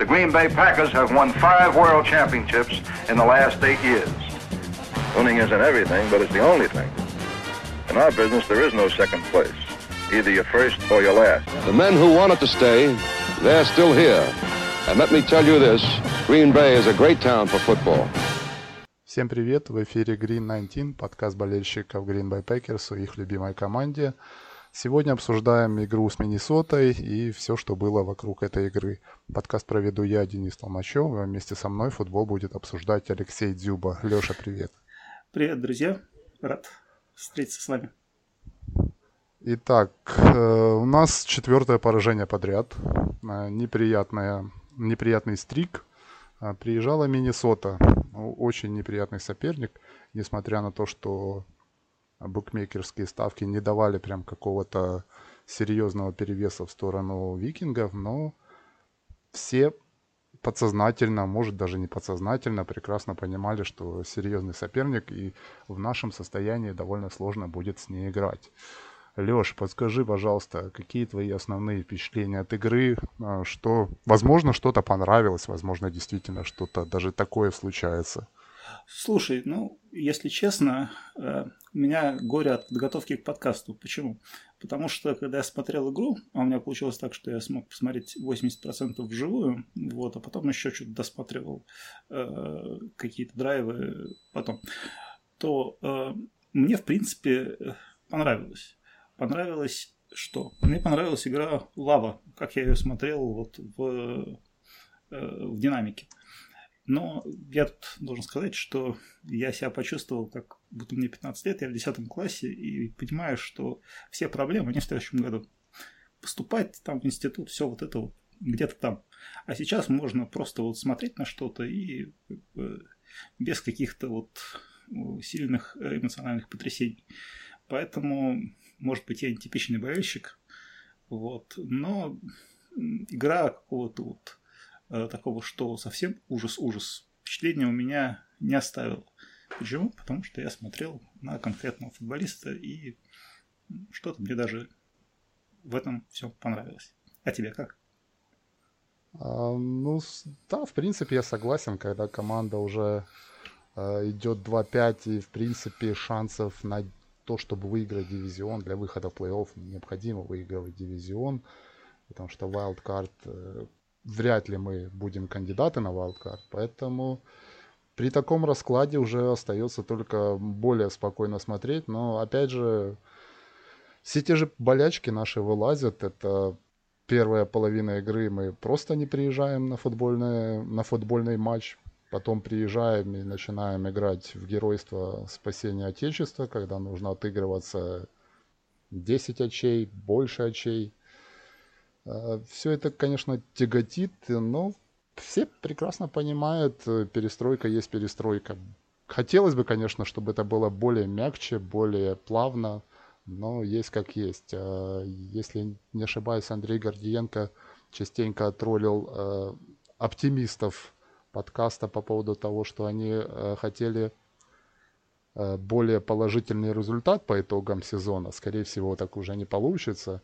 The Green Bay Packers have won 5 world championships in the last 8 years. Winning isn't everything, but it's the only thing. In our business, there is no second place. Either you're first or you're last. The men who wanted to stay, they're still here. And let me tell you this, Green Bay is a great town for football. Всем привет, в эфире Green 19, подкаст болельщиков Green Bay Packers о их любимой команде. Сегодня обсуждаем игру с Миннесотой и все, что было вокруг этой игры. Подкаст проведу я, Денис Толмачев, а вместе со мной футбол будет обсуждать Алексей Дзюба. Леша, привет. Привет, друзья. Рад встретиться с вами. Итак, у нас 4-е поражение подряд. Неприятный стрик. Приезжала Миннесота. Очень неприятный соперник, несмотря на то, что букмекерские ставки не давали прям какого-то серьезного перевеса в сторону викингов, но все подсознательно, может даже не подсознательно, прекрасно понимали, что серьезный соперник и в нашем состоянии довольно сложно будет с ней играть. Леш, подскажи, пожалуйста, какие твои основные впечатления от игры, что, возможно, что-то понравилось, возможно, действительно что-то даже такое случается. Слушай, если честно, у меня горе от подготовки к подкасту. Почему? Потому что, когда я смотрел игру, а у меня получилось так, что я смог посмотреть 80% вживую, а потом еще что-то досматривал, какие-то драйвы потом, то мне, в принципе, понравилось. Понравилось что? Мне понравилась игра Лава, как я ее смотрел в динамике. Но я тут должен сказать, что я себя почувствовал, как будто мне 15 лет, я в 10 классе, и понимаю, что все проблемы не в следующем году. Поступать там в институт, все где-то там. А сейчас можно просто смотреть на что-то и без каких-то сильных эмоциональных потрясений. Поэтому, может быть, я нетипичный болельщик, но игра какого-то такого, что совсем ужас-ужас, впечатление у меня не оставило. Почему? Потому что я смотрел на конкретного футболиста, и что-то мне даже в этом все понравилось. А тебе как? Да, в принципе, я согласен, когда команда уже идет 2-5, и, в принципе, шансов на то, чтобы выиграть дивизион, для выхода в плей-офф необходимо выигрывать дивизион, потому что вайлдкарт... Вряд ли мы будем кандидаты на вайлдкарт, поэтому при таком раскладе уже остается только более спокойно смотреть. Но опять же, все те же болячки наши вылазят. Это первая половина игры, мы просто не приезжаем на футбольный матч. Потом приезжаем и начинаем играть в геройство спасения Отечества, когда нужно отыгрываться 10 очей, больше очей. Все это, конечно, тяготит, но все прекрасно понимают, перестройка есть перестройка. Хотелось бы, конечно, чтобы это было более мягче, более плавно, но есть как есть. Если не ошибаюсь, Андрей Гордиенко частенько троллил оптимистов подкаста по поводу того, что они хотели более положительный результат по итогам сезона. Скорее всего, так уже не получится.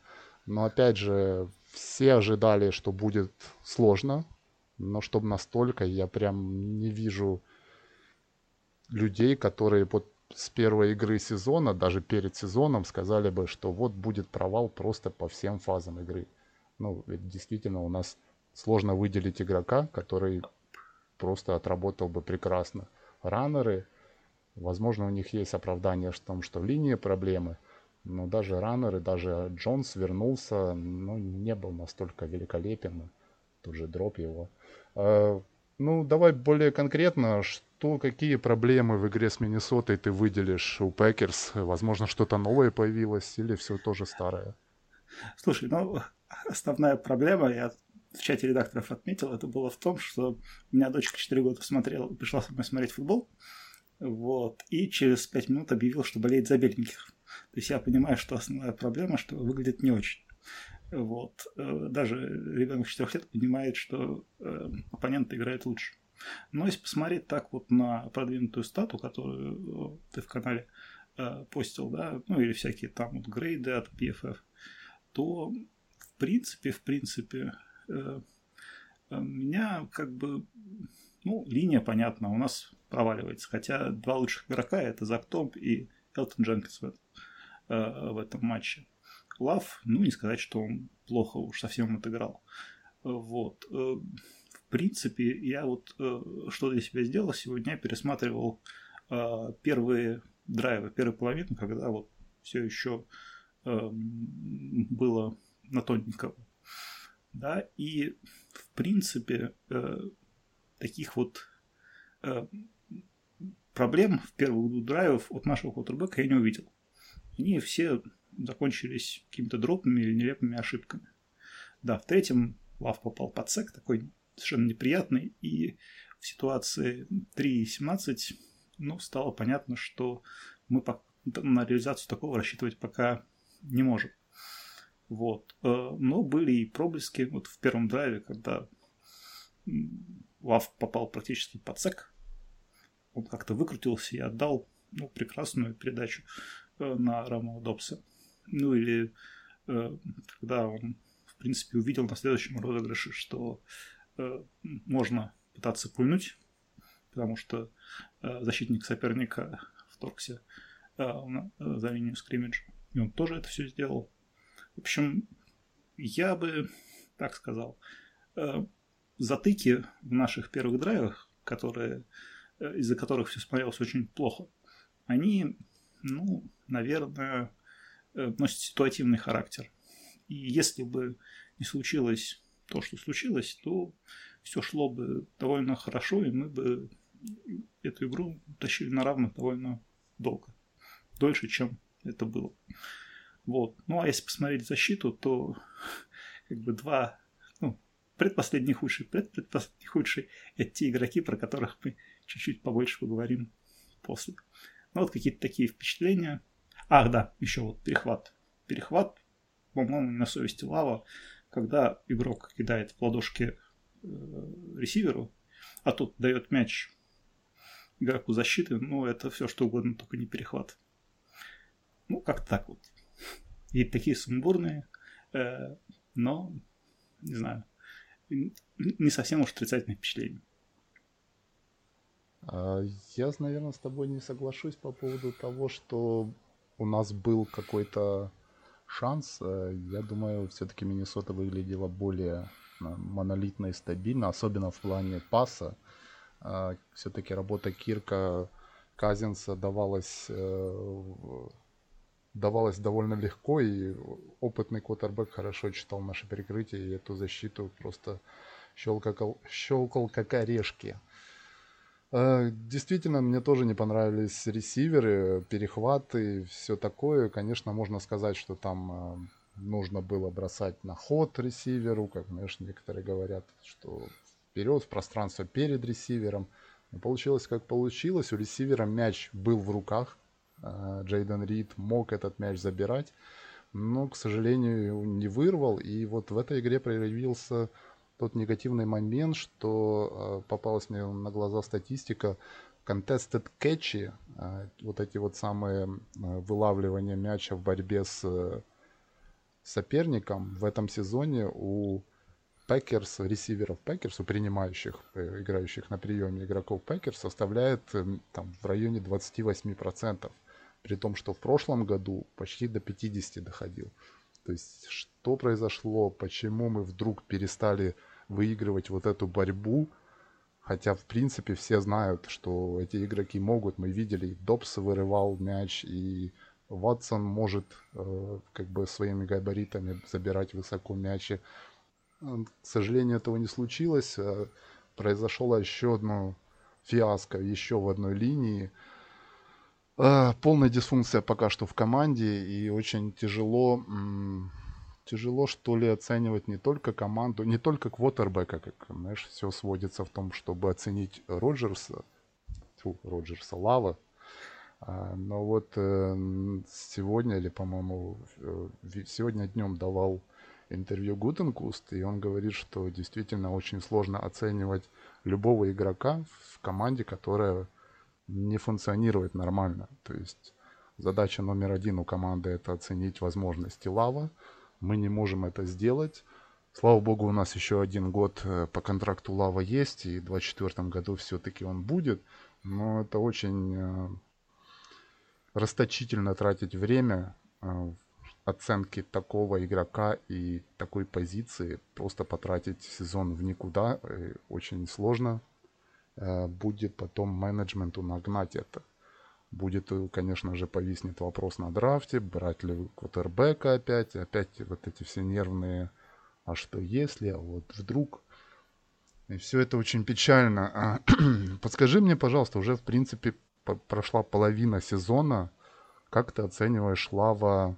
Но опять же, все ожидали, что будет сложно, но чтобы настолько, я прям не вижу людей, которые с первой игры сезона, даже перед сезоном, сказали бы, что будет провал просто по всем фазам игры. Ведь действительно у нас сложно выделить игрока, который просто отработал бы прекрасно. Раннеры, возможно, у них есть оправдание в том, что в линии проблемы. Но даже раннеры, даже Джонс вернулся, но не был настолько великолепен. Тут же дроп его. Давай более конкретно, какие проблемы в игре с Миннесотой ты выделишь у Пэкерс? Возможно, что-то новое появилось или все тоже старое? Слушай, основная проблема, я в чате редакторов отметил, это было в том, что у меня дочка 4 года пришла со мной смотреть футбол, и через 5 минут объявил, что болеет за беленьких. То есть я понимаю, что основная проблема, что выглядит не очень. Даже ребенок 4 лет понимает, что оппонент играет лучше. Но если посмотреть так на продвинутую стату, которую ты в канале постил, или всякие там грейды от PFF, то в принципе меня как бы... Ну, линия, понятно, у нас проваливается. Хотя два лучших игрока — это Зак Томп и Элтон Дженкинс в этом матче. Лав, ну, не сказать, что он плохо уж совсем отыграл. Вот. В принципе, я вот что для себя сделал сегодня, я пересматривал первые драйвы, первую половину, когда вот все еще было на тоненького. Да, и в принципе таких вот проблем в первых двух драйвах от нашего квотербека я не увидел. Они все закончились какими-то дробными или нелепыми ошибками. Да, в третьем Лав попал под сек, такой совершенно неприятный, и в ситуации 3-17, ну, стало понятно, что мы на реализацию такого рассчитывать пока не можем. Вот. Но были и проблески. Вот в первом драйве, когда Лав попал практически под сек, он как-то выкрутился и отдал, ну, прекрасную передачу на Рамо-Добса. Ну или когда он, в принципе, увидел на следующем розыгрыше, что можно пытаться пульнуть, потому что защитник соперника вторгся за линию скриммиджа. И он тоже это все сделал. В общем, я бы так сказал, затыки в наших первых драйвах, которые, из-за которых все смотрелось очень плохо, они, ну, наверное, носят ситуативный характер. И если бы не случилось то, что случилось, то все шло бы довольно хорошо, и мы бы эту игру тащили на равных довольно долго. Дольше, чем это было. Вот. Ну, а если посмотреть защиту, то как бы два, ну, предпоследний худший, предпоследний худший — это те игроки, про которых мы чуть-чуть побольше поговорим после. Ну, вот какие-то такие впечатления. Ах, да, еще вот перехват. Перехват, по-моему, не на совести Лава, когда игрок кидает в ладошки ресиверу, а тот дает мяч игроку защиты, ну, это все что угодно, только не перехват. Ну, как-то так вот. И такие сумбурные, но, не знаю, не совсем уж отрицательные впечатления. Я, наверное, с тобой не соглашусь по поводу того, что у нас был какой-то шанс. Я думаю, все-таки Миннесота выглядела более монолитно и стабильно, особенно в плане паса. Все-таки работа Кирка Казинса давалась довольно легко, и опытный квотербек хорошо читал наше перекрытие, и эту защиту просто щелкал как орешки. Действительно, мне тоже не понравились ресиверы, перехваты, все такое. Конечно, можно сказать, что там нужно было бросать на ход ресиверу, как, знаешь, некоторые говорят, что вперед, в пространство перед ресивером. И получилось, как получилось. У ресивера мяч был в руках. Джейден Рид мог этот мяч забирать, но, к сожалению, не вырвал. И вот в этой игре проявился тот негативный момент, что попалась мне на глаза статистика. Contested catch, вот эти вот самые вылавливания мяча в борьбе с соперником, в этом сезоне у Пекерс, ресиверов Пекерс, у принимающих, играющих на приеме игроков Пекерс, составляет там в районе 28%, при том, что в прошлом году почти до 50% доходил. То есть, что произошло, почему мы вдруг перестали выигрывать вот эту борьбу, хотя, в принципе, все знают, что эти игроки могут, мы видели, и Добс вырывал мяч, и Ватсон может как бы своими габаритами забирать высоко мячи. К сожалению, этого не случилось. Произошло еще одно фиаско, еще в одной линии. Полная дисфункция пока что в команде, и очень тяжело что ли оценивать не только команду, не только квотербека, как, знаешь, все сводится в том, чтобы оценить Роджерса Лава. Но вот сегодня, или, по-моему, сегодня днем давал интервью Гутенкуст, и он говорит, что действительно очень сложно оценивать любого игрока в команде, которая не функционирует нормально. То есть задача номер 1 у команды — это оценить возможности Лава. Мы не можем это сделать. Слава богу, у нас еще один год по контракту Лава есть, и в 2024 году все-таки он будет. Но это очень расточительно тратить время в оценке такого игрока и такой позиции. Просто потратить сезон в никуда очень сложно. Будет потом менеджменту нагнать это. Будет, конечно же, повиснет вопрос на драфте, брать ли квотербека опять. Опять вот эти все нервные... А что если, а вот вдруг. И все это очень печально. Подскажи мне, пожалуйста, уже в принципе прошла половина сезона. Как ты оцениваешь Лава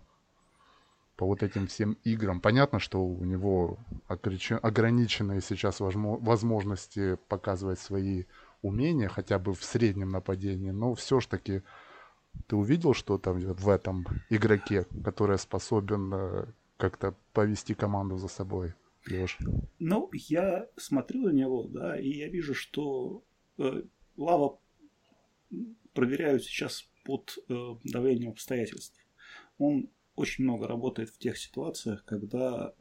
по вот этим всем играм? Понятно, что у него ограниченные сейчас возможности показывать свои умения, хотя бы в среднем нападении. Но все ж таки ты увидел что-то в этом игроке, который способен... как-то повести команду за собой, Леш? Ну, я смотрю на него, да, и я вижу, что Лава проверяют сейчас под давлением обстоятельств. Он очень много работает в тех ситуациях, когда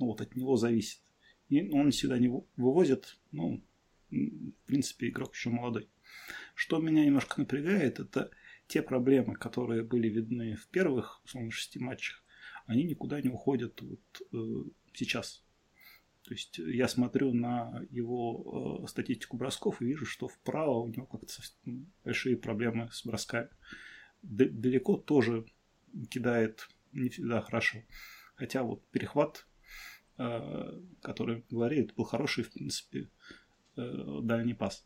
вот от него зависит. И он всегда не вывозит, ну, в принципе, игрок еще молодой. Что меня немножко напрягает, это те проблемы, которые были видны в первых, условно, 6 матчах. Они никуда не уходят сейчас. То есть я смотрю на его статистику бросков и вижу, что вправо у него как-то большие проблемы с бросками. Далеко тоже кидает не всегда хорошо. Хотя вот перехват, который говорит, был хороший, в принципе, дальний пас.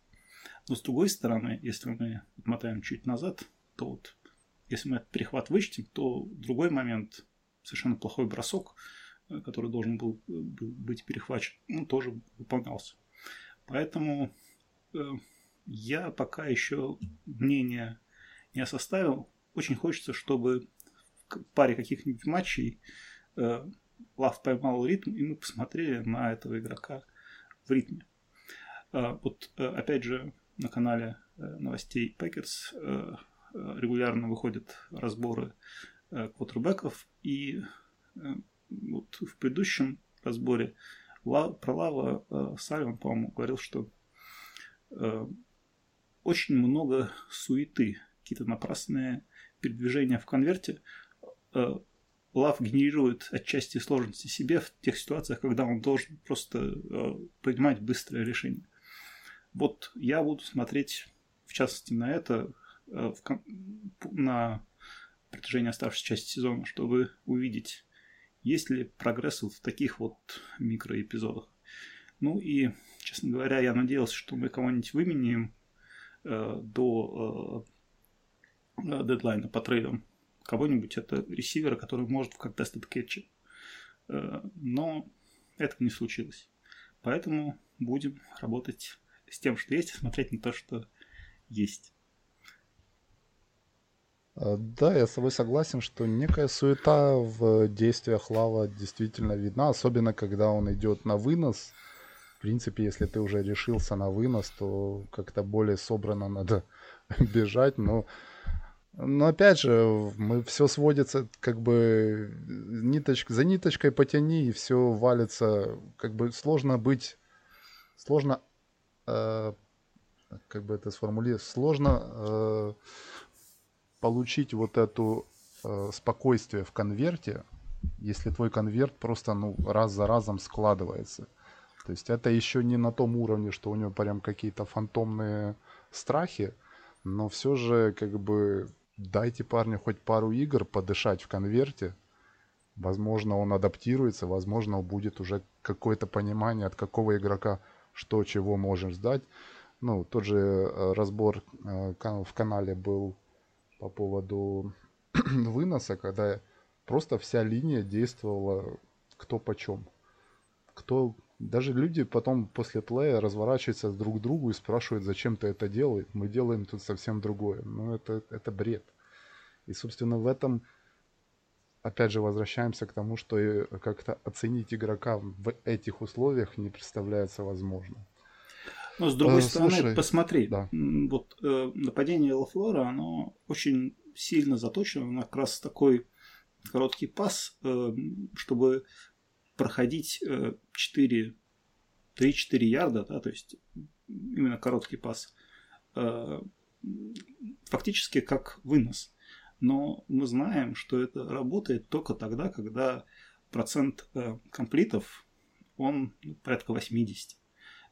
Но с другой стороны, если мы отмотаем чуть назад, то вот если мы этот перехват вычтем, то другой момент... Совершенно плохой бросок, который должен был быть перехвачен, он тоже выполнялся. Поэтому я пока еще мнение не составил. Очень хочется, чтобы в паре каких-нибудь матчей Лав поймал ритм, и мы посмотрели на этого игрока в ритме. Вот опять же на канале новостей Packers регулярно выходят разборы квотербеков, и вот в предыдущем разборе про Лава Сальван, по-моему, говорил, что очень много суеты, какие-то напрасные передвижения в конверте. Лав генерирует отчасти сложности себе в тех ситуациях, когда он должен просто принимать быстрое решение. Вот я буду смотреть, в частности, на это, на протяжении оставшейся части сезона, чтобы увидеть, есть ли прогресс в таких вот микроэпизодах. Ну и, честно говоря, я надеялся, что мы кого-нибудь выменим до дедлайна по трейдам. Кого-нибудь это ресивера, который может как тестед кетчер. Но этого не случилось. Поэтому будем работать с тем, что есть, и смотреть на то, что есть. Да, я с тобой согласен, что некая суета в действиях Лава действительно видна, особенно когда он идет на вынос. В принципе, если ты уже решился на вынос, то как-то более собрано надо бежать. Но опять же, мы все сводится, как бы за ниточкой потяни, и все валится. Как бы сложно получить вот это спокойствие в конверте, если твой конверт просто раз за разом складывается. То есть это еще не на том уровне, что у него прям какие-то фантомные страхи, но все же как бы дайте парню хоть пару игр подышать в конверте. Возможно, он адаптируется, возможно, будет уже какое-то понимание, от какого игрока что, чего можешь сдать. Тот же разбор в канале был по поводу выноса, когда просто вся линия действовала кто почем. Даже люди потом после плея разворачиваются друг к другу и спрашивают, зачем ты это делаешь. Мы делаем тут совсем другое. Это бред. И, собственно, в этом, опять же, возвращаемся к тому, что как-то оценить игрока в этих условиях не представляется возможным. Но, с другой стороны, посмотри, да. Вот нападение Лафлора, оно очень сильно заточено на как раз такой короткий пас, чтобы проходить 4, 3-4 ярда, да, то есть именно короткий пас, фактически как вынос. Но мы знаем, что это работает только тогда, когда процент комплитов, он порядка 80.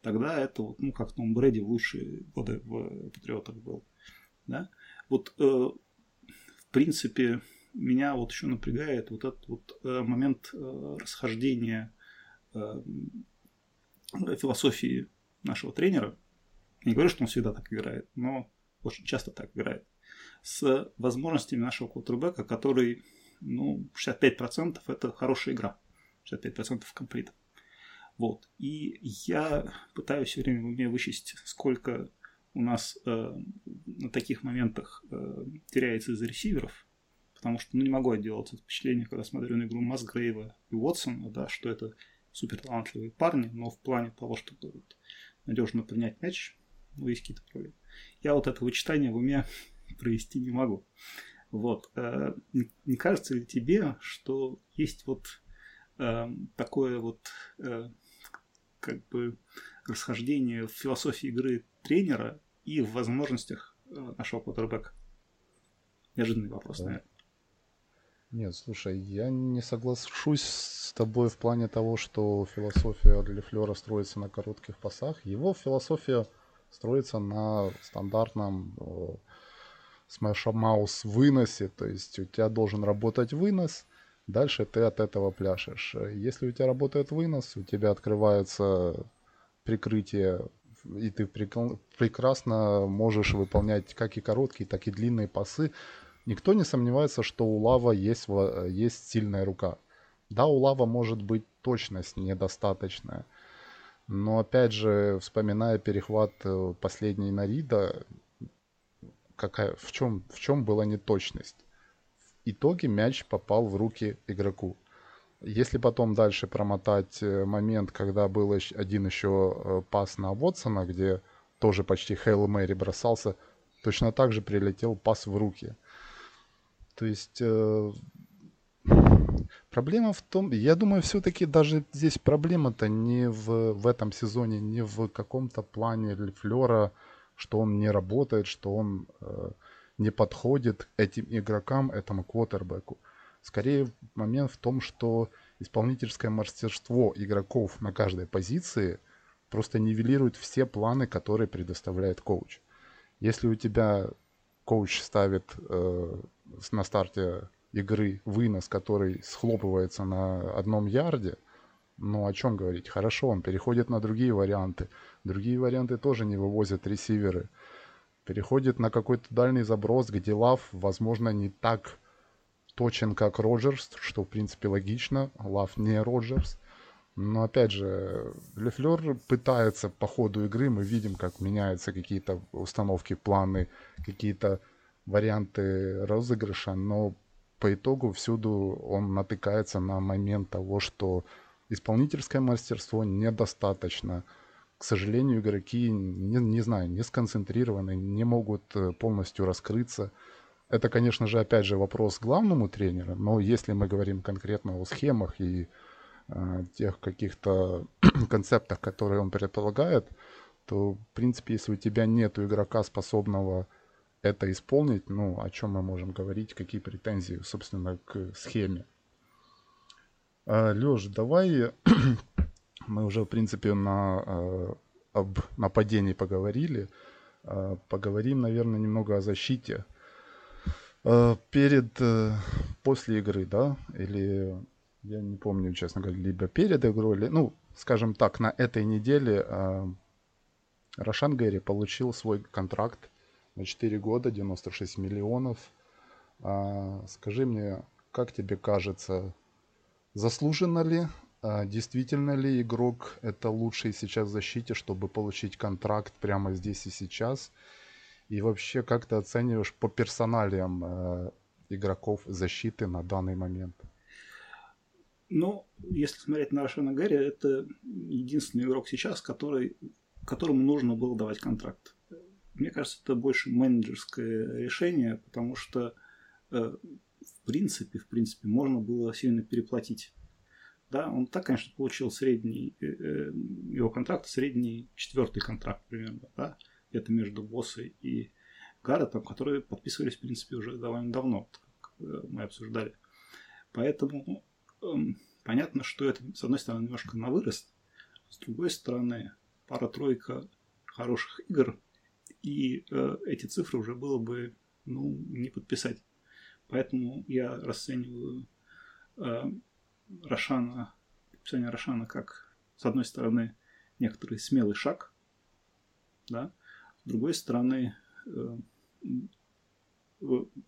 Тогда это, вот, ну, как Том Брэди в лучшие годы в Патриотах был. Да? Вот, в принципе, меня вот еще напрягает вот этот вот момент расхождения философии нашего тренера. Я не говорю, что он всегда так играет, но очень часто так играет. С возможностями нашего квотербека, который, ну, 65% это хорошая игра. 65% комплит. Вот. И я пытаюсь все время в уме вычесть, сколько у нас на таких моментах теряется из-за ресиверов. Потому что, ну, не могу отделаться от впечатления, когда смотрю на игру Масгрейва и Уотсона, да, что это суперталантливые парни, но в плане того, чтобы вот, надежно принять мяч, ну, есть какие-то проблемы. Я вот это вычитание в уме провести не могу. Вот. Не кажется ли тебе, что есть вот такое вот как бы расхождение в философии игры тренера и в возможностях нашего квотербека? Неожиданный вопрос, наверное. Нет, слушай, я не соглашусь с тобой в плане того, что философия Лефлера строится на коротких пасах. Его философия строится на стандартном смэш-маус выносе, то есть у тебя должен работать вынос, дальше ты от этого пляшешь. Если у тебя работает вынос, у тебя открывается прикрытие, и ты прекрасно можешь выполнять как и короткие, так и длинные пасы. Никто не сомневается, что у Лава есть сильная рука. Да, у Лава может быть точность недостаточная. Но опять же, вспоминая перехват последний на Рида, в чем была неточность? В итоге мяч попал в руки игроку. Если потом дальше промотать момент, когда был один еще пас на Уотсона, где тоже почти Хейл Мэри бросался, точно так же прилетел пас в руки. То есть проблема в том, я думаю, все-таки даже здесь проблема-то не в этом сезоне, не в каком-то плане Лефлера, что он не работает, что он не подходит этим игрокам, этому квотербеку. Скорее момент в том, что исполнительское мастерство игроков на каждой позиции просто нивелирует все планы, которые предоставляет коуч. Если у тебя коуч ставит на старте игры вынос, который схлопывается на одном ярде, ну о чем говорить? Хорошо, он переходит на другие варианты. Другие варианты тоже не вывозят ресиверы. Переходит на какой-то дальний заброс, где Лав, возможно, не так точен, как Роджерс, что в принципе логично. Лав не Роджерс. Но опять же, Лефлер пытается по ходу игры, мы видим, как меняются какие-то установки, планы, какие-то варианты розыгрыша, но по итогу всюду он натыкается на момент того, что исполнительское мастерство недостаточно. К сожалению, игроки, не сконцентрированы, не могут полностью раскрыться. Это, конечно же, опять же вопрос к главному тренеру, но если мы говорим конкретно о схемах и тех каких-то концептах, которые он предполагает, то, в принципе, если у тебя нет игрока, способного это исполнить, ну, о чем мы можем говорить, какие претензии, собственно, к схеме. Леш, давай мы уже, в принципе, об нападении поговорили. Поговорим, наверное, немного о защите. После игры, да, или... Я не помню, честно говоря, либо перед игрой, ну, скажем так, на этой неделе Рашан Гэри получил свой контракт на 4 года, 96 миллионов. Скажи мне, как тебе кажется, заслуженно ли, действительно ли игрок это лучший сейчас в защите, чтобы получить контракт прямо здесь и сейчас? И вообще, как ты оцениваешь по персоналиям игроков защиты на данный момент? Но если смотреть на Рашана Гэри, это единственный игрок сейчас, которому нужно было давать контракт. Мне кажется, это больше менеджерское решение, потому что в принципе можно было сильно переплатить. Да, он так, конечно, получил средний, его контракт, средний четвертый контракт примерно, да, это между Боссой и Гарретом, которые подписывались, в принципе, уже довольно давно, как мы обсуждали. Поэтому понятно, что это, с одной стороны, немножко на вырост, с другой стороны, пара-тройка хороших игр, и эти цифры уже было бы, ну, не подписать. Поэтому я расцениваю Рашана, подписание Рашана как, с одной стороны, некоторый смелый шаг, да, с другой стороны,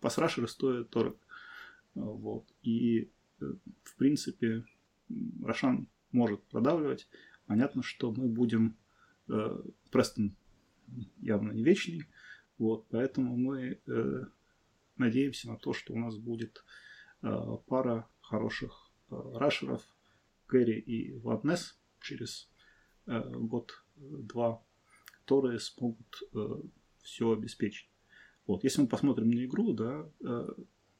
пас рашера стоит дорого. Вот. И, в принципе, Рашан может продавливать. Понятно, что мы будем... Престон явно не вечный. Вот. Поэтому мы надеемся на то, что у нас будет пара хороших рашеров. Гэри и Ваднес через год-два, которые смогут... все обеспечить. Вот. Если мы посмотрим на игру, да,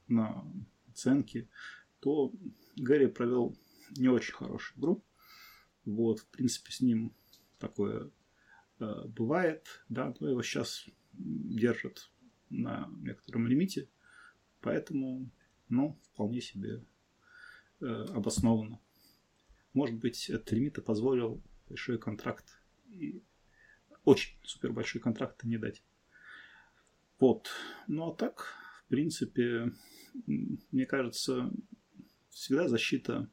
на оценки, то Гэри провел не очень хорошую игру. Вот, в принципе, с ним такое бывает, да, но его сейчас держат на некотором лимите, поэтому, ну, вполне себе обоснованно. Может быть, этот лимит позволил большой контракт, и очень супер большой контракт не дать. Вот. Ну а так, в принципе, мне кажется, всегда защита,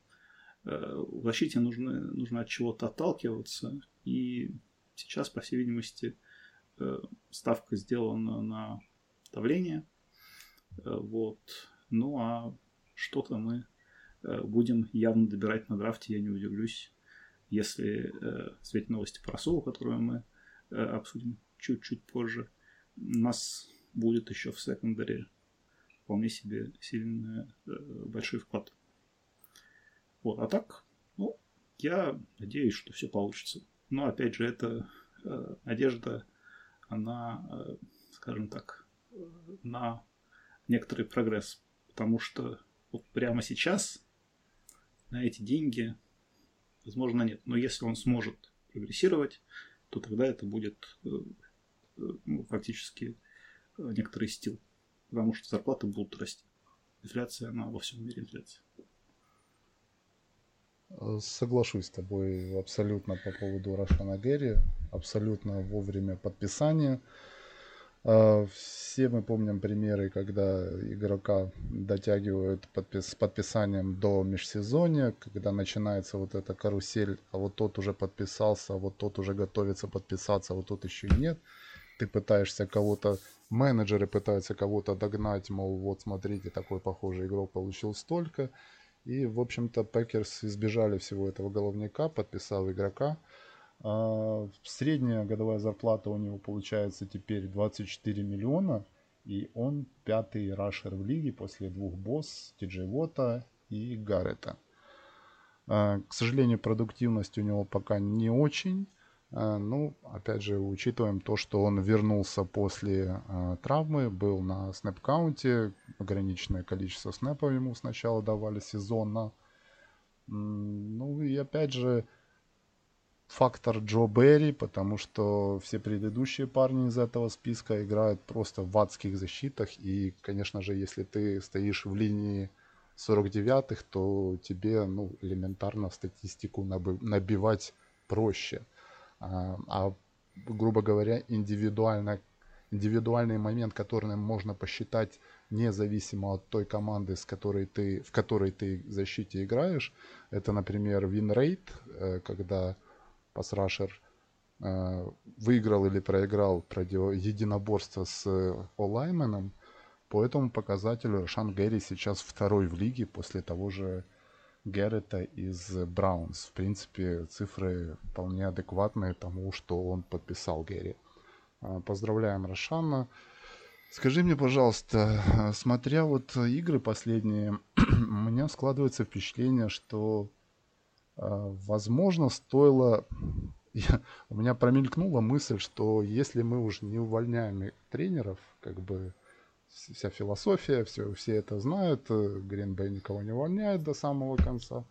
в защите нужно от чего-то отталкиваться. И сейчас, по всей видимости, ставка сделана на давление. Вот. Ну а что-то мы будем явно добирать на драфте, я не удивлюсь, если в свете новости по Расулу, которую мы обсудим чуть-чуть позже, у нас будет еще в секондаре вполне себе сильный большой вклад. Вот, а так, ну, я надеюсь, что все получится. Но, опять же, эта надежда, она, скажем так, на некоторый прогресс. Потому что вот прямо сейчас на эти деньги, возможно, нет. Но если он сможет прогрессировать, то тогда это будет... фактически некоторый стил, потому что зарплаты будут расти. Инфляция, она во всем мире инфляция. Соглашусь с тобой абсолютно по поводу Рашана Гэри, абсолютно вовремя подписания. Все мы помним примеры, когда игрока дотягивают с подписанием до межсезонья, когда начинается вот эта карусель, а вот тот уже подписался, а вот тот уже готовится подписаться, а вот тот еще нет. Ты пытаешься кого-то, менеджеры пытаются кого-то догнать, мол, вот смотрите, такой похожий игрок получил столько. И, в общем-то, Пэкерс избежали всего этого головняка, подписав игрока. Средняя годовая зарплата у него получается теперь 24 миллиона. И он пятый рашер в лиге после двух Босс, Ти-Джей Уотта и Гаррета. К сожалению, продуктивность у него пока не очень. Ну, опять же, учитываем то, что он вернулся после травмы, был на снэп-каунте, ограниченное количество снэпов ему сначала давали сезонно. Ну и опять же, фактор Джо Барри, потому что все предыдущие парни из этого списка играют просто в адских защитах. И, конечно же, если ты стоишь в линии 49-х, то тебе, ну, элементарно в статистику набивать проще. А, грубо говоря, индивидуальный момент, который можно посчитать независимо от той команды, в которой ты в защите играешь, это, например, винрейт, когда пасрашер выиграл или проиграл единоборство с олайменом. По этому показателю Рашан Гэри сейчас второй в лиге после того же Гаррета из Браунс. В принципе, цифры вполне адекватные тому, что он подписал Гэри. Поздравляем Рашана. Скажи мне, пожалуйста, смотря вот игры последние, у меня складывается впечатление, что, возможно, стоило... У меня промелькнула мысль, что если мы уже не увольняем тренеров, как бы... Вся философия, все это знают. Грин Бэй никого не увольняет до самого конца.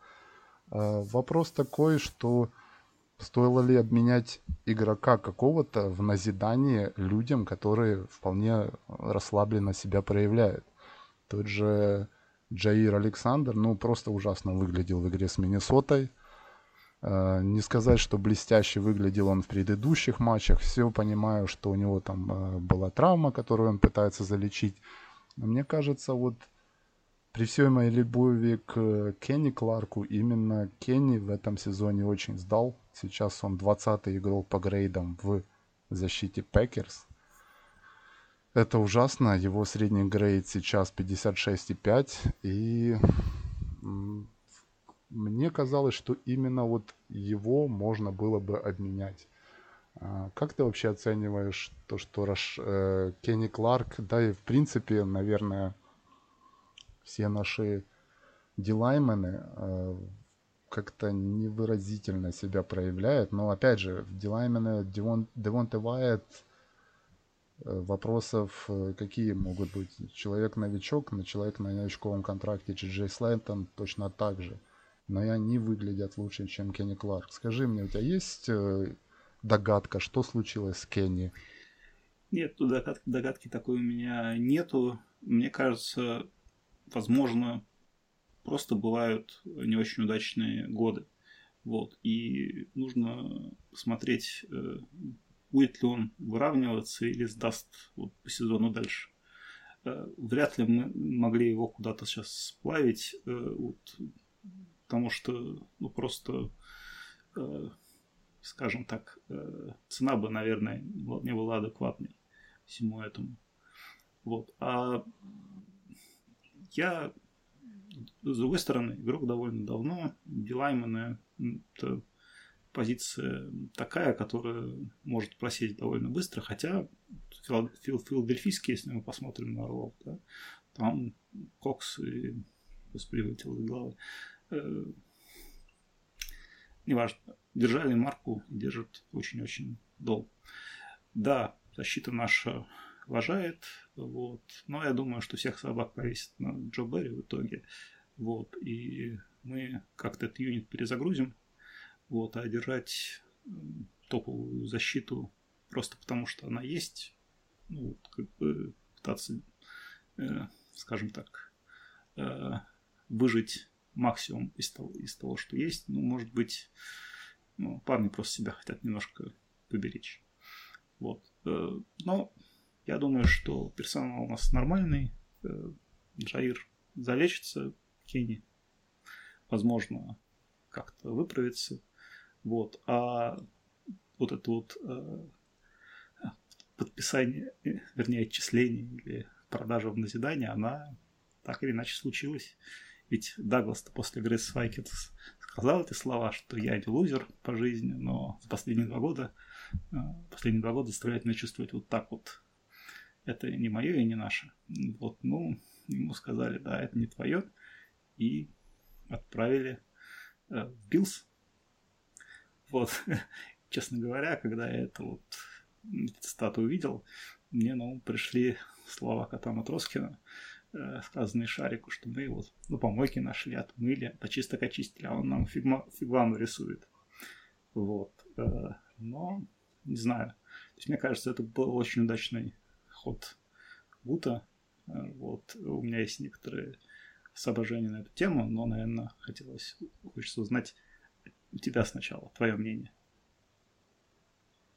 Вопрос такой, что стоило ли обменять игрока какого-то в назидание людям, которые вполне расслабленно себя проявляют. Тот же Джаир Александр, ну, просто ужасно выглядел в игре с Миннесотой. Не сказать, что блестяще выглядел он в предыдущих матчах. Все понимаю, что у него там была травма, которую он пытается залечить. Но мне кажется, вот при всей моей любви к Кенни Кларку, именно Кенни в этом сезоне очень сдал. Сейчас он 20-й игрок по грейдам в защите Пэкерс. Это ужасно. Его средний грейд сейчас 56,5. И мне казалось, что именно вот его можно было бы обменять. Как ты вообще оцениваешь то, что Кенни Кларк, да и в принципе, наверное, все наши дилаймены как-то невыразительно себя проявляют. Но опять же, дилаймены Девонте Вайетт, вопросов какие могут быть? Человек-новичок, на человек на новичковом контракте, Джей Джей Слэйтон точно так же. Но и они выглядят лучше, чем Кенни Кларк. Скажи мне, у тебя есть догадка, что случилось с Кенни? Нет, догадки такой у меня нету. Мне кажется, возможно, просто бывают не очень удачные годы. Вот. И нужно смотреть, будет ли он выравниваться или сдаст вот по сезону дальше. Вряд ли мы могли его куда-то сейчас сплавить, вот, потому что, ну, просто, скажем так, цена бы, наверное, не была адекватной всему этому. Вот. А я, с другой стороны, игрок довольно давно. Дилаймены – это позиция такая, которая может просесть довольно быстро. Хотя филадельфийский, если мы посмотрим на Орлов, да, там Кокс и вылетел из головы. Неважно. Держали марку, держат очень-очень долго. Да, защита наша уважает, вот. Но я думаю, что всех собак повесит на Джо Барри в итоге. Вот. И мы как-то этот юнит перезагрузим. Вот. А держать топовую защиту просто потому, что она есть, ну, как бы пытаться, скажем так, выжить максимум из того, что есть. Ну, может быть, ну, парни просто себя хотят немножко поберечь. Вот. Но я думаю, что персонал у нас нормальный. Джаир залечится, Кенни, возможно, как-то выправится. Вот. А вот это вот подписание, вернее, отчисление или продажа в назидание, она так или иначе случилась. Ведь Даглас-то после игры с Вайкингс сказал эти слова, что я не лузер по жизни, но последние два года заставляет меня чувствовать вот так вот. Это не мое и не наше. Вот, ну, ему сказали, да, это не твое. И отправили в Биллс. Вот, честно говоря, когда я это вот цитату увидел, мне на ум пришли слова кота Матроскина, сказанные Шарику, что мы его на помойке нашли, отмыли, почисток очистили, а он нам фигвану рисует. Вот. Но, не знаю. То есть, мне кажется, это был очень удачный ход Гута. Вот. У меня есть некоторые соображения на эту тему, но, наверное, хочется узнать у тебя сначала, твое мнение.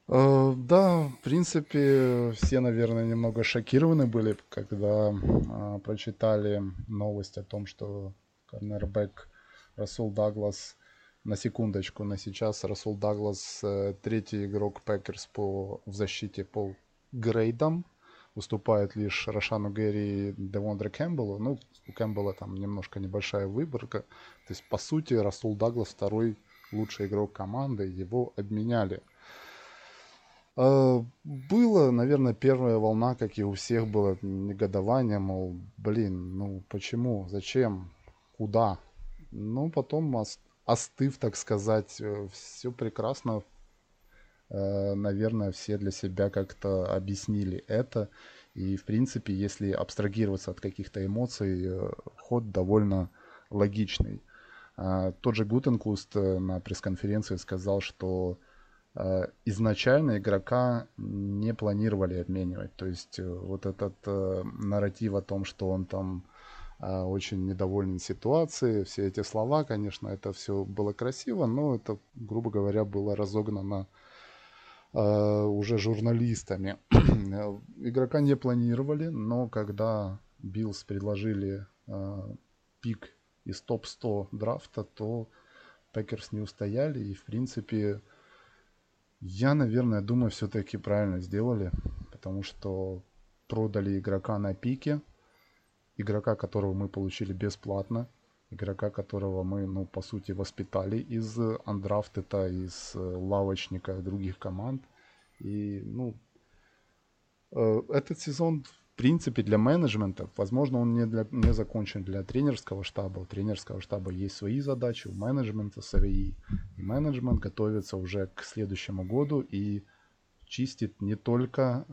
Да, в принципе, все, наверное, немного шокированы были, когда прочитали новость о том, что корнербэк Расул Даглас, на секундочку, на сейчас Расул Даглас третий игрок Пэкерс в защите по грейдам. Уступает лишь Рашану Гэри и Девондре Кэмпбеллу. Ну, у Кэмпбелла там немножко небольшая выборка. То есть, по сути, Расул Даглас второй лучший игрок команды. Его обменяли. Было, наверное, первая волна, как и у всех, было негодование. Мол, блин, ну почему, зачем, куда? Ну, потом, остыв, так сказать, все прекрасно, наверное, все для себя как-то объяснили это. И, в принципе, если абстрагироваться от каких-то эмоций, ход довольно логичный. Тот же Гутенкуст на пресс-конференции сказал, что изначально игрока не планировали обменивать. То есть вот этот нарратив о том, что он там очень недоволен ситуацией, все эти слова, конечно, это все было красиво, но это, грубо говоря, было разогнано уже журналистами. Игрока не планировали, но когда Биллс предложили пик из топ-100 драфта, то Пекерс не устояли. И, в принципе, я, наверное, думаю, все-таки правильно сделали, потому что продали игрока на пике, игрока, которого мы получили бесплатно, игрока, которого мы, ну, по сути, воспитали из андрафтета, из лавочника других команд. И, ну, этот сезон, в принципе, для менеджмента, возможно, он не закончен для тренерского штаба. У тренерского штаба есть свои задачи, у менеджмента свои. И менеджмент готовится уже к следующему году и чистит не только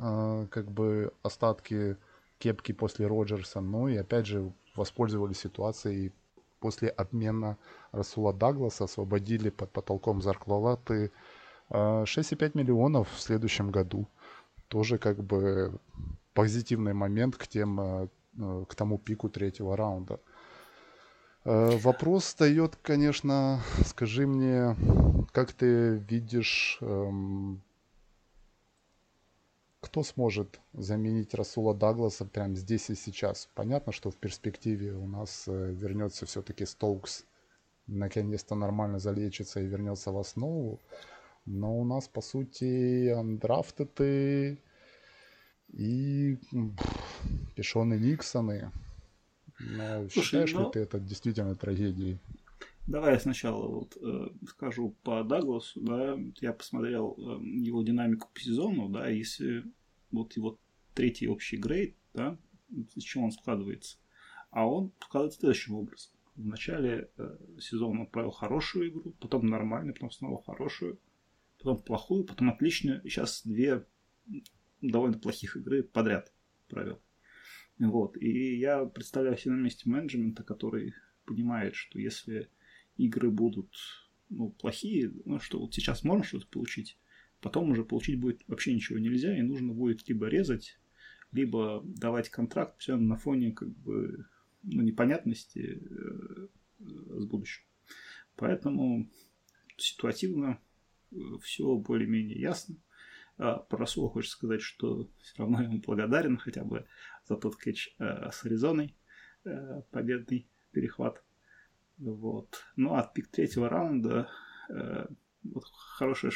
как бы остатки кепки после Роджерса, но и, опять же, воспользовались ситуацией после обмена Расула Дагласа, освободили под потолком зарплаты 6,5 миллионов в следующем году. Тоже как бы позитивный момент к тому пику третьего раунда. Вопрос встает, конечно, скажи мне, как ты видишь, кто сможет заменить Расула Дагласа прямо здесь и сейчас? Понятно, что в перспективе у нас вернется все-таки Стоукс, наконец-то нормально залечится и вернется в основу. Но у нас, по сути, андрафты и Пишоны-Ликсоны. Считаешь ли ты это действительно трагедией? Давай я сначала скажу по Дагласу. Да, я посмотрел его динамику по сезону. Да, если вот его третий общий грейд, да, из чего он складывается. А он складывается следующим образом. В начале сезона он провел хорошую игру, потом нормальную, потом снова хорошую, потом плохую, потом отличную. Сейчас две довольно плохих игры подряд провел. Вот. И я представляю себя на месте менеджмента, который понимает, что если игры будут, ну, плохие, ну, что вот сейчас можно что-то получить, потом уже получить будет вообще ничего нельзя, и нужно будет либо резать, либо давать контракт все на фоне, как бы, ну, непонятности с будущим. Поэтому ситуативно все более-менее ясно. Про Расула хочется сказать, что все равно ему благодарен хотя бы за тот кетч с Аризоной, победный перехват. Вот. Ну, а пик третьего раунда, вот хорошее,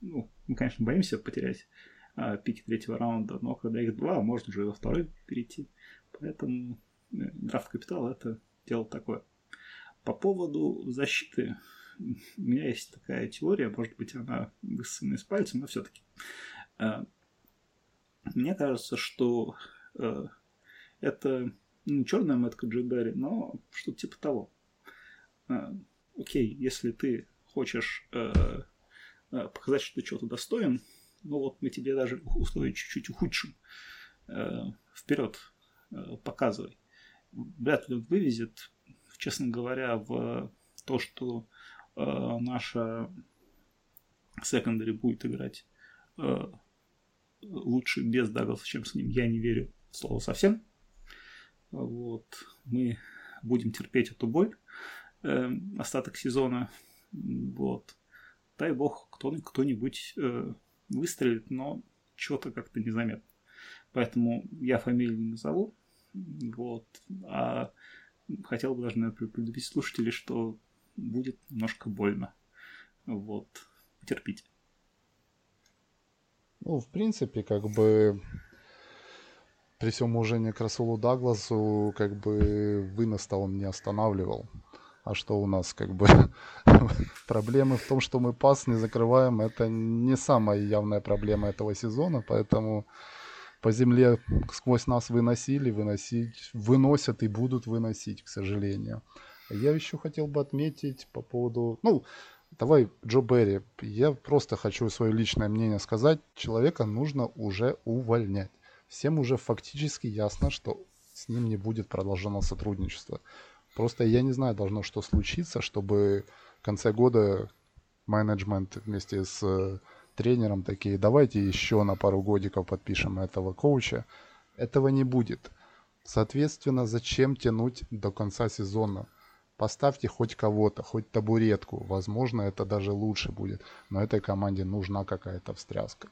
ну, мы, конечно, боимся потерять пики третьего раунда, но когда их два, можно уже во второй перейти. Поэтому драфт капитал – это дело такое. По поводу защиты, у меня есть такая теория, может быть, она высосана из пальца, но все-таки. Мне кажется, что это не черная метка Джо Барри, но что-то типа того. Окей, если ты хочешь показать, что ты чего-то достоин, ну вот мы тебе даже условия чуть-чуть ухудшим. Вперед, показывай. Вряд ли он вывезет, честно говоря, в то, что наша секондари будет играть лучше без Дагласа, чем с ним. Я не верю в слово совсем. Вот. Мы будем терпеть эту боль остаток сезона. Вот. Дай бог, кто-нибудь выстрелит, но что-то как-то незаметно. Поэтому я фамилию не назову. Вот. А хотел бы даже, наверное, предупредить слушателей, что будет немножко больно. Вот. Потерпите. Ну, в принципе, как бы при всем уважении к Расулу Дагласу, как бы вынос-то он не останавливал. А что у нас, как бы, проблемы в том, что мы пас не закрываем, это не самая явная проблема этого сезона, поэтому по земле сквозь нас выносят и будут выносить, к сожалению. Я еще хотел бы отметить по поводу, ну, давай Джо Барри, я просто хочу свое личное мнение сказать, человека нужно уже увольнять. Всем уже фактически ясно, что с ним не будет продолжено сотрудничество. Просто я не знаю, должно что случиться, чтобы в конце года менеджмент вместе с тренером такие: давайте еще на пару годиков подпишем этого коуча. Этого не будет. Соответственно, зачем тянуть до конца сезона? Поставьте хоть кого-то, хоть табуретку. Возможно, это даже лучше будет. Но этой команде нужна какая-то встряска.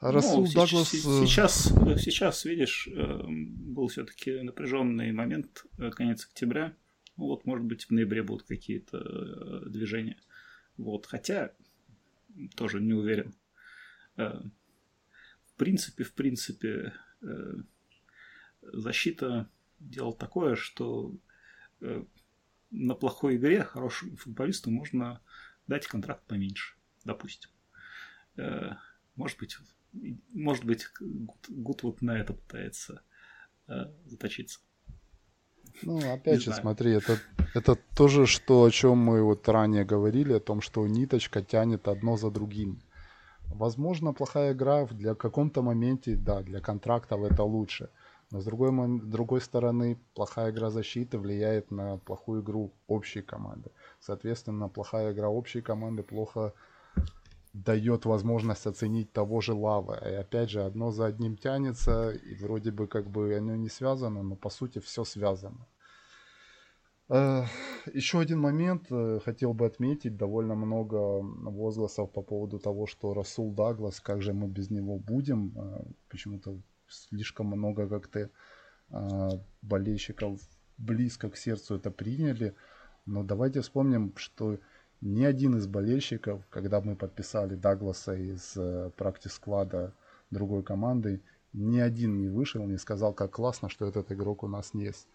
Расул Даглас... сейчас, видишь, был все-таки напряженный момент, конец октября. Вот, может быть, в ноябре будут какие-то движения. Вот, хотя, тоже не уверен. В принципе, защита делала такое, что на плохой игре хорошему футболисту можно дать контракт поменьше, допустим. Может быть, Гуд вот на это пытается заточиться. Ну, опять же, смотри, это то же, что, о чем мы вот ранее говорили, о том, что ниточка тянет одно за другим. Возможно, плохая игра для каком-то моменте, да, для контрактов это лучше. Но с другой стороны, плохая игра защиты влияет на плохую игру общей команды. Соответственно, плохая игра общей команды плохо дает возможность оценить того же Лавы. И опять же, одно за одним тянется, и вроде бы как бы оно не связано, но по сути все связано. Еще один момент хотел бы отметить. Довольно много возгласов по поводу того, что Расул Даглас, как же мы без него будем. Почему-то слишком много как-то болельщиков близко к сердцу это приняли. Но давайте вспомним, что ни один из болельщиков, когда мы подписали Дагласа из практис-склада другой команды, ни один не вышел, не сказал, как классно, что этот игрок у нас есть.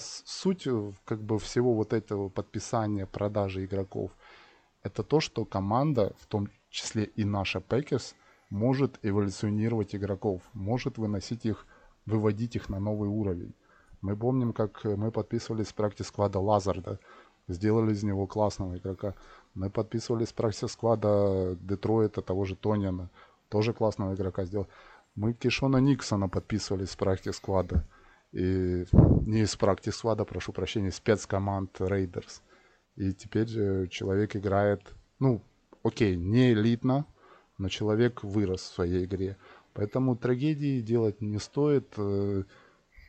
Суть как бы всего вот этого подписания, продажи игроков, это то, что команда, в том числе и наша Packers, может эволюционировать игроков, может выносить их, выводить их на новый уровень. Мы помним, как мы подписывали с практис-склада Лазарда, сделали из него классного игрока. Мы подписывали с практис-склада Детройта того же Тониана, тоже классного игрока сделали. Мы Кишона Никсона подписывали с практис-склада. И не из практис-склада, прошу прощения, спецкоманд Raiders. И теперь же человек играет, не элитно, но человек вырос в своей игре. Поэтому трагедии делать не стоит.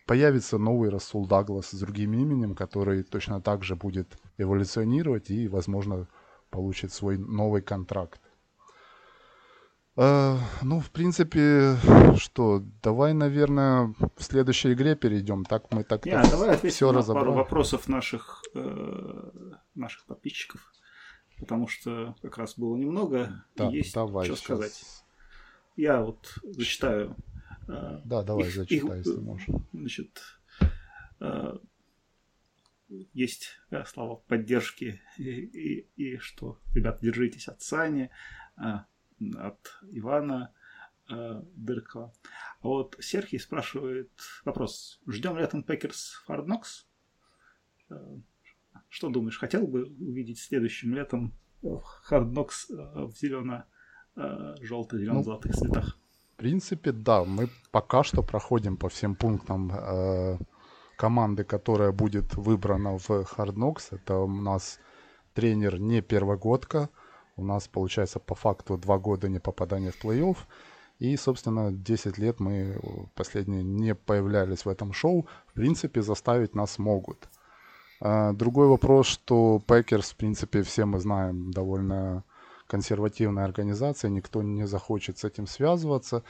Появится новый Расул Даглас с другим именем, который точно так же будет эволюционировать и, возможно, получит свой новый контракт. В принципе, что, давай, наверное, в следующей игре перейдем. Так мы так все разобрали. Давай ответим на пару вопросов наших подписчиков, потому что как раз было немного, да, и есть давай, что сказать. Я вот зачитаю. Да, давай зачитай, если можешь. Значит, есть слова поддержки и что, ребят, держитесь от Сани, от Ивана Дыркова. А вот Сергей спрашивает вопрос. Ждем летом Packers в Hard Knocks? Что думаешь, хотел бы увидеть следующим летом Hard Knocks в зелено-желто-зелено-золотых цветах? В принципе, да. Мы пока что проходим по всем пунктам команды, которая будет выбрана в Hard Knocks. Это у нас тренер не первогодка. У нас, получается, по факту 2 года не попадания в плей-офф. И, собственно, 10 лет мы последние не появлялись в этом шоу. В принципе, заставить нас могут. Другой вопрос, что Packers, в принципе, все мы знаем, довольно консервативная организация. Никто не захочет с этим связываться.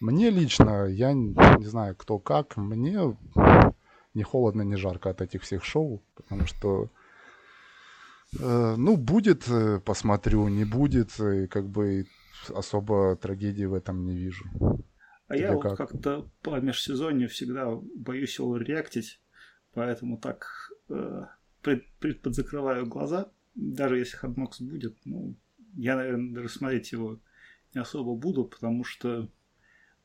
Мне лично, я не знаю, кто как, мне ни холодно, ни жарко от этих всех шоу. Потому что... будет, посмотрю, не будет, и как бы особо трагедии в этом не вижу. А тебе я вот как-то по межсезонью всегда боюсь его реактить, поэтому так подзакрываю глаза, даже если Hard Knocks будет, я, наверное, даже смотреть его не особо буду, потому что,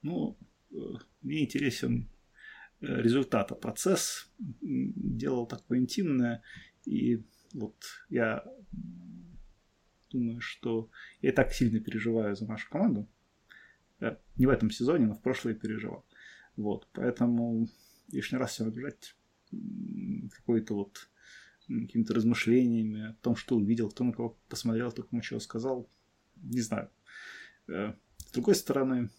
мне интересен результат, а процесс делал такое интимное, и вот я думаю, что я так сильно переживаю за нашу команду. Не в этом сезоне, но в прошлое переживал. Вот, поэтому лишний раз все обижать какой-то вот какими-то размышлениями о том, что увидел, о том, кого посмотрел, кто кому чего сказал. Не знаю. С другой стороны,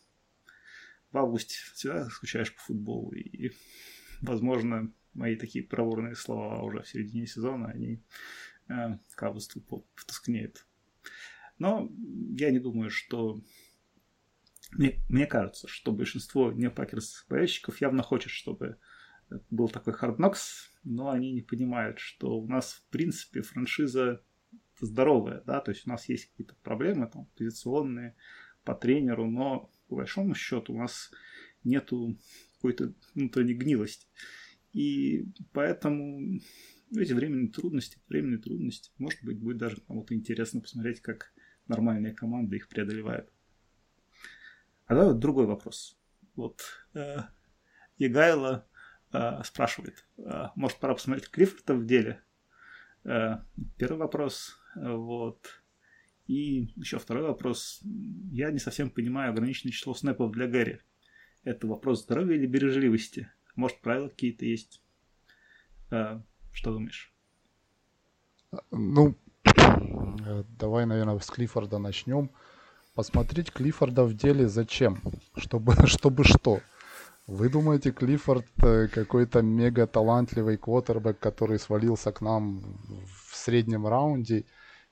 в августе всегда скучаешь по футболу, и, возможно, мои такие проворные слова уже в середине сезона, они к августу потускнеют. Но я не думаю, что... Мне кажется, что большинство нью-пакерс-болельщиков явно хочет, чтобы был такой харднокс, но они не понимают, что у нас, в принципе, франшиза здоровая, да, то есть у нас есть какие-то проблемы там позиционные по тренеру, но по большому счету у нас нету какой-то внутренней гнилости. И поэтому эти временные трудности, может быть, будет даже кому-то интересно посмотреть, как нормальные команды их преодолевают. А давай вот другой вопрос. Вот Егайла спрашивает, может, пора посмотреть Клиффорда в деле? Первый вопрос. Вот. И еще второй вопрос. Я не совсем понимаю ограниченное число снэпов для Гэри. Это вопрос здоровья или бережливости? Может, правила какие-то есть? Что думаешь? Ну, давай, наверное, с Клиффорда начнем. Посмотреть Клиффорда в деле зачем? Чтобы что? Вы думаете, Клиффорд какой-то мега талантливый квотербэк, который свалился к нам в среднем раунде,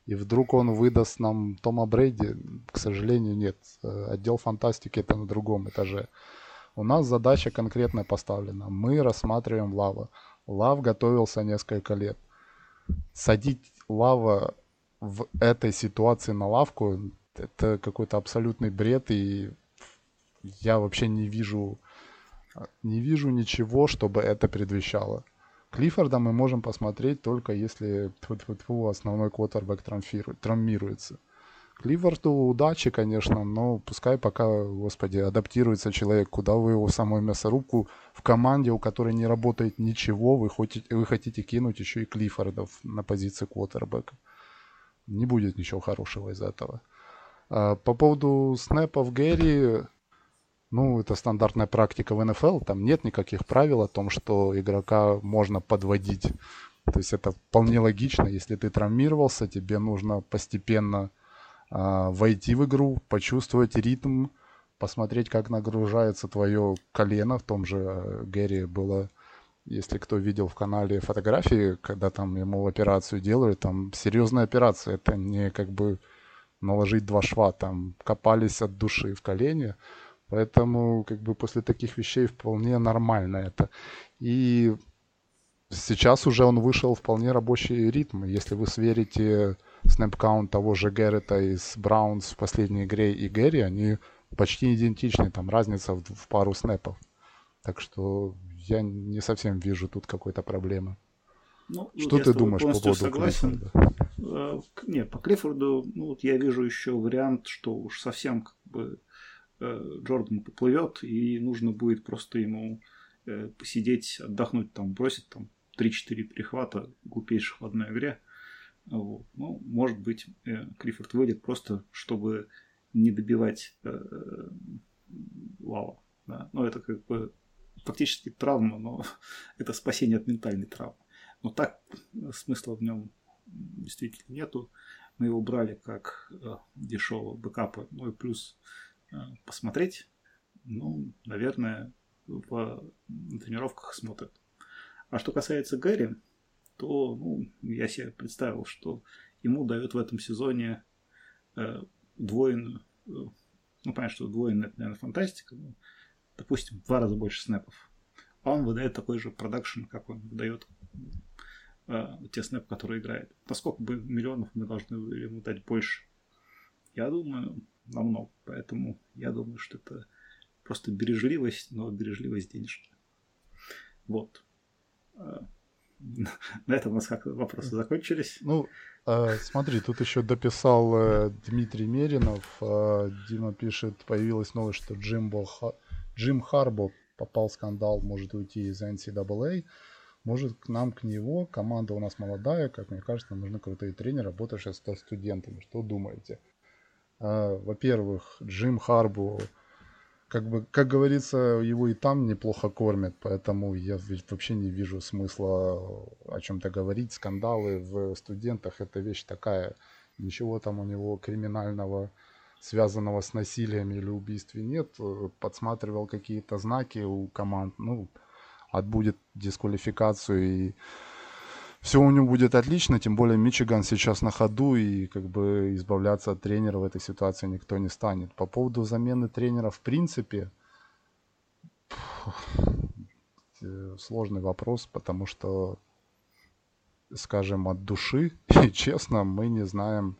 и вдруг он выдаст нам Тома Брэди? К сожалению, нет. Отдел фантастики — это на другом этаже. У нас задача конкретно поставлена. Мы рассматриваем Лава. Лав готовился несколько лет. Садить Лава в этой ситуации на лавку — это какой-то абсолютный бред, и я вообще не вижу ничего, чтобы это предвещало. Клиффорда мы можем посмотреть только если основной квотербэк травмируется. Клиффорду удачи, конечно, но пускай пока, господи, адаптируется человек. Куда вы его в самую мясорубку в команде, у которой не работает ничего, вы хотите кинуть еще и Клиффордов на позиции квотербэка? Не будет ничего хорошего из этого. По поводу снэпов Гэри, ну, это стандартная практика в НФЛ, там нет никаких правил о том, что игрока можно подводить. То есть это вполне логично, если ты травмировался, тебе нужно постепенно войти в игру, почувствовать ритм, посмотреть, как нагружается твое колено. В том же Гэри было, если кто видел в канале фотографии, когда там ему операцию делали, там серьезная операция, это не как бы... наложить два шва, там копались от души в колени, поэтому как бы после таких вещей вполне нормально это. И сейчас уже он вышел в вполне рабочий ритм. Если вы сверите снэп-каунт того же Гэррета из Браунс в последней игре и Гэри, они почти идентичны, там разница в пару снэпов. Так что я не совсем вижу тут какой-то проблемы. Ну, что ты думаешь по поводу согласен. Клиффорда? Нет, по Клиффорду вот я вижу еще вариант, что уж совсем как бы Джордан поплывет, и нужно будет просто ему посидеть, отдохнуть, там бросить там 3-4 перехвата глупейших в одной игре. Вот. Ну, может быть, Клиффорд выйдет просто, чтобы не добивать Лава. Да? Ну, это как бы фактически травма, но это спасение от ментальной травмы. Но так смысла в нем действительно нету. Мы его брали как дешевого бэкапа. Ну и плюс посмотреть, ну, наверное, на тренировках смотрят. А что касается Гэри, то я себе представил, что ему дают в этом сезоне удвоенную, понятно, что удвоенная, это, наверное, фантастика, но, допустим, в 2 раза больше снэпов. А он выдает такой же продакшн, как он выдает те снэпы, которые играет. Насколько бы миллионов мы должны были ему дать больше? Я думаю, намного. Поэтому я думаю, что это просто бережливость, но бережливость денежная. Вот. На этом у нас как вопросы закончились. Ну, смотри, тут еще дописал Дмитрий Меринов. Дима пишет, появилась новость, что Джим Харбо попал в скандал, может уйти из NCAA. Может, к нему, команда у нас молодая, как мне кажется, нам нужны крутые тренеры, работающие со студентами. Что думаете? Во-первых, Джим Харбо как бы, как говорится, его и там неплохо кормят, поэтому я вообще не вижу смысла о чем-то говорить. Скандалы в студентах — это вещь такая. Ничего там у него криминального, связанного с насилием или убийством, нет. Подсматривал какие-то знаки у команд. Ну, отбудет дисквалификацию, и все у него будет отлично. Тем более Мичиган сейчас на ходу, и как бы избавляться от тренера в этой ситуации никто не станет. По поводу замены тренера в принципе, сложный вопрос, потому что, скажем, от души и честно, мы не знаем,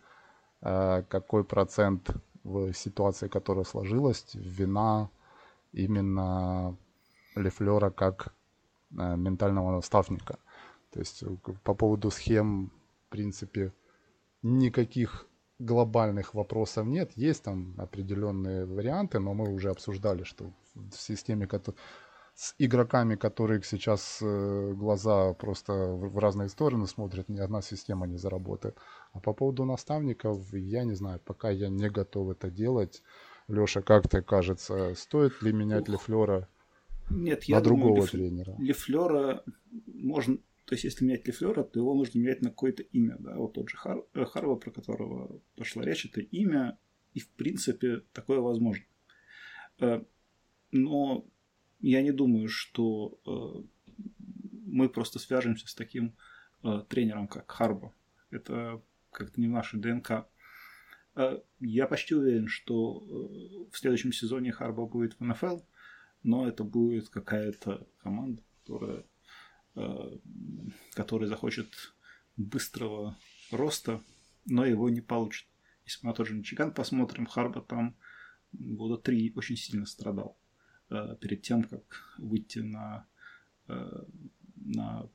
какой процент в ситуации, которая сложилась, вина именно Лефлера как ментального наставника. То есть по поводу схем, в принципе, никаких глобальных вопросов нет. Есть там определенные варианты, но мы уже обсуждали, что в системе, которая с игроками, которые сейчас глаза просто в разные стороны смотрят, ни одна система не заработает. А по поводу наставников, я не знаю, пока я не готов это делать. Леша, как тебе кажется, стоит ли менять Лефлера на другого тренера? Лефлера можно... То есть, если менять Лефлера, то его нужно менять на какое-то имя. Да? Вот тот же Харбо, про которого пошла речь, это имя, и в принципе такое возможно. Но я не думаю, что мы просто свяжемся с таким тренером, как Харбо. Это как-то не в нашей ДНК. Я почти уверен, что в следующем сезоне Харбо будет в НФЛ, но это будет какая-то команда, которая захочет быстрого роста, но его не получит. Если мы на тот же Мичиган посмотрим, Харбо там года 3 очень сильно страдал перед тем, как выйти на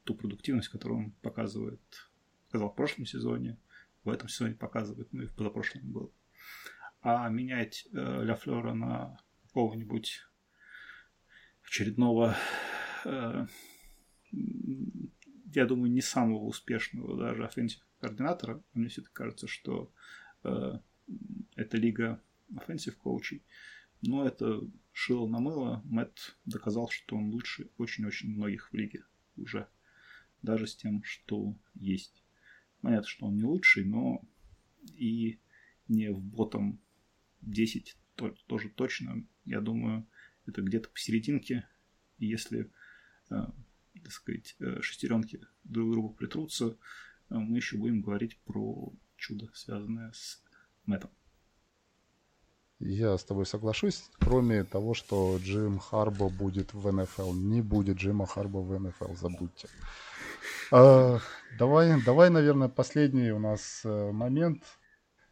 ту продуктивность, которую он показывает, сказал в прошлом сезоне, в этом сезоне показывает, ну и в позапрошлом был. А менять Лефлера на какого-нибудь очередного, я думаю, не самого успешного даже офенсивного координатора, мне все-таки кажется, что это лига офенсив-коучей, но это шило на мыло. Мэтт доказал, что он лучше очень-очень многих в лиге уже. Даже с тем, что есть. Понятно, что он не лучший, но и не в ботом 10 тоже точно. Я думаю, это где-то посерединке. И если, так сказать, шестеренки друг к другу притрутся, мы еще будем говорить про чудо, связанное с Мэттом. Я с тобой соглашусь, кроме того, что Джим Харбо будет в НФЛ. Не будет Джима Харбо в НФЛ, забудьте. Давай, наверное, последний у нас момент.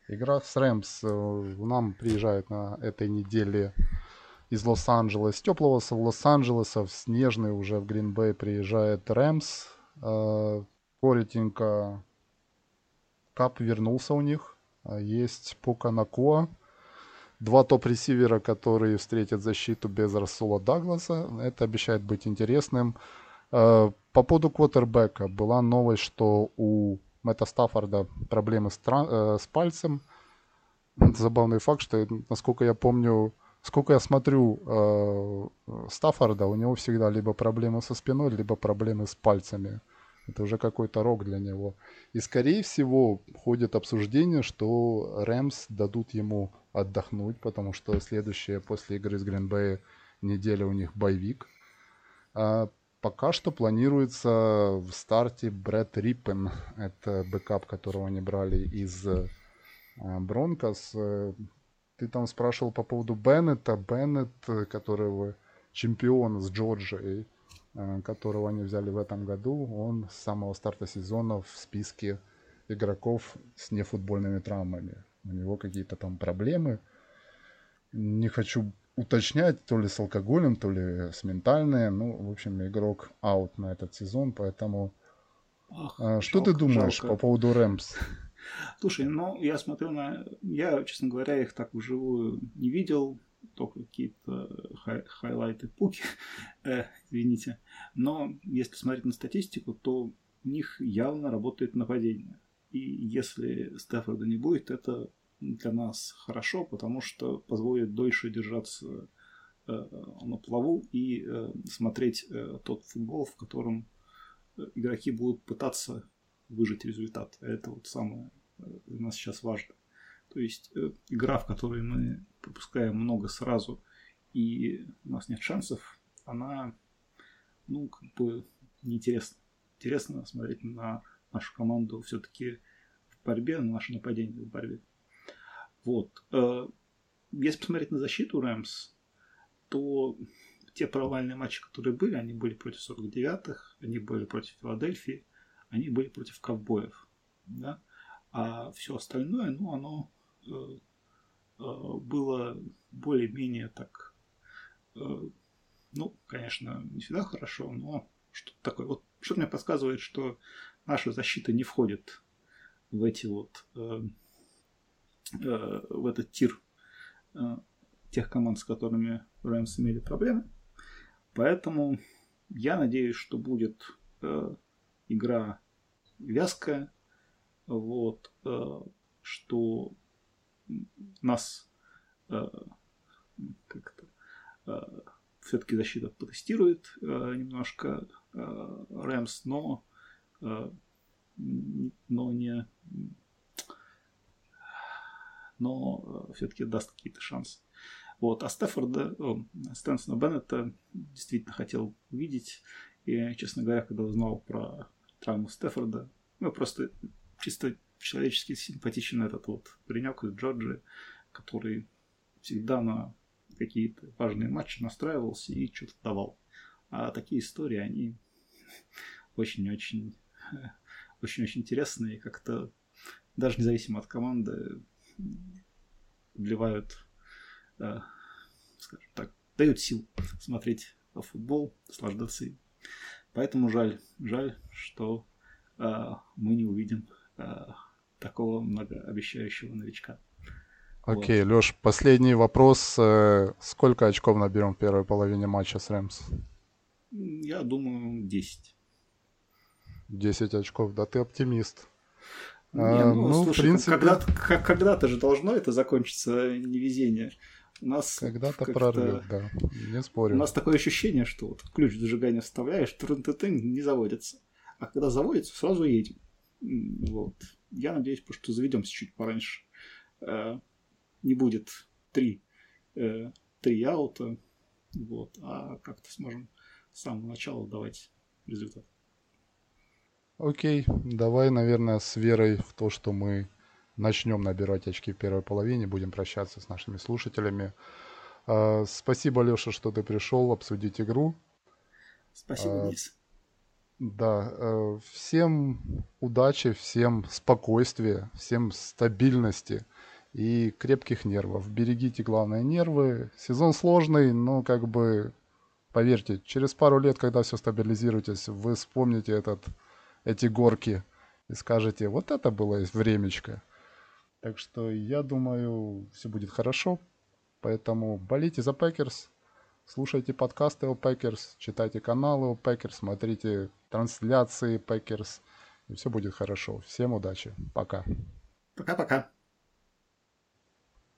Игра с Рэмс. Нам приезжает на этой неделе из Лос-Анджелеса, с теплого Лос-Анджелеса, в снежный уже в Грин-Бэй приезжает Рэмс. Коротенько, Кап вернулся у них. Есть Пука на Куа. Два топ-ресивера, которые встретят защиту без Расула Дагласа. Это обещает быть интересным. По поводу квотербека. Была новость, что у Мэтта Стаффорда проблемы с пальцем. Забавный факт, что, насколько я помню, сколько я смотрю Стаффорда, у него всегда либо проблемы со спиной, либо проблемы с пальцами. Это уже какой-то рок для него. И, скорее всего, ходит обсуждение, что Рэмс дадут ему отдохнуть, потому что следующая после игры с Грин-Бэй неделя у них боевик. А пока что планируется в старте Брэд Риппен. Это бэкап, которого они брали из Бронкос. Ты там спрашивал по поводу Беннета. Беннет, которого чемпион с Джорджией, которого они взяли в этом году, он с самого старта сезона в списке игроков с нефутбольными травмами. У него какие-то там проблемы. Не хочу уточнять, то ли с алкоголем, то ли с ментальной. Ну, в общем, игрок аут на этот сезон, поэтому... что ты думаешь по поводу Рэмс? Слушай, ну, я смотрю на... Я, честно говоря, их так вживую не видел. Только какие-то хайлайты Пуки, извините. Но если смотреть на статистику, то у них явно работает нападение. И если Стаффорда не будет, это для нас хорошо, потому что позволит дольше держаться на плаву и смотреть тот футбол, в котором игроки будут пытаться выжать результат. Это вот самое для нас сейчас важно. То есть игра, в которой мы пропускаем много сразу и у нас нет шансов, она, ну, как бы неинтересна. Интересно смотреть на нашу команду все-таки в борьбе, на наше нападение в борьбе. Вот. Если посмотреть на защиту Рэмс, то те провальные матчи, которые были, они были против 49-х, они были против Филадельфии, они были против Ковбоев. Да? А все остальное, ну, оно было более-менее так, ну, конечно, не всегда хорошо, но что-то такое. Вот что мне подсказывает, что наша защита не входит в эти вот, в этот тир тех команд, с которыми Рэмс имели проблемы. Поэтому я надеюсь, что будет игра вязкая, вот, что нас как-то все-таки защита потестирует немножко Рэмс, но все-таки даст какие-то шансы. Вот. А Стэнсона Беннета действительно хотел увидеть. И, честно говоря, когда узнал про травму Стаффорда, ну, просто чисто человечески симпатичен этот вот паренек из Джорджии, который всегда на какие-то важные матчи настраивался и что-то давал. А такие истории, они очень-очень интересные, как-то даже независимо от команды продлевают, скажем так, дают сил смотреть футбол, наслаждаться им. Поэтому жаль, что мы не увидим такого многообещающего новичка. Окей, вот. Лёш, последний вопрос. Сколько очков наберем в первой половине матча с Рэмс? Я думаю, 10. 10 очков, да ты оптимист. Не, ну, слушай, в принципе... когда-то же должно это закончиться невезение. У нас когда-то прорвет, да, не спорю. У нас такое ощущение, что вот ключ зажигания вставляешь, трын-ты-тын, не заводится. А когда заводится, сразу едем. Вот. Я надеюсь, что заведемся чуть пораньше. Не будет три аута, вот, а как-то сможем с самого начала давать результат. Окей, давай, наверное, с верой в то, что мы начнем набирать очки в первой половине, будем прощаться с нашими слушателями. Спасибо, Леша, что ты пришел обсудить игру. Спасибо, Денис. Да, всем удачи, всем спокойствия, всем стабильности и крепких нервов. Берегите, главное, нервы. Сезон сложный, но как бы, поверьте, через пару лет, когда все стабилизируетесь, вы вспомните эти горки и скажете, вот это было времечко. Так что я думаю, все будет хорошо. Поэтому болите за Packers, слушайте подкасты о Packers, читайте каналы о Packers, смотрите трансляции Packers. И все будет хорошо. Всем удачи. Пока. Пока-пока.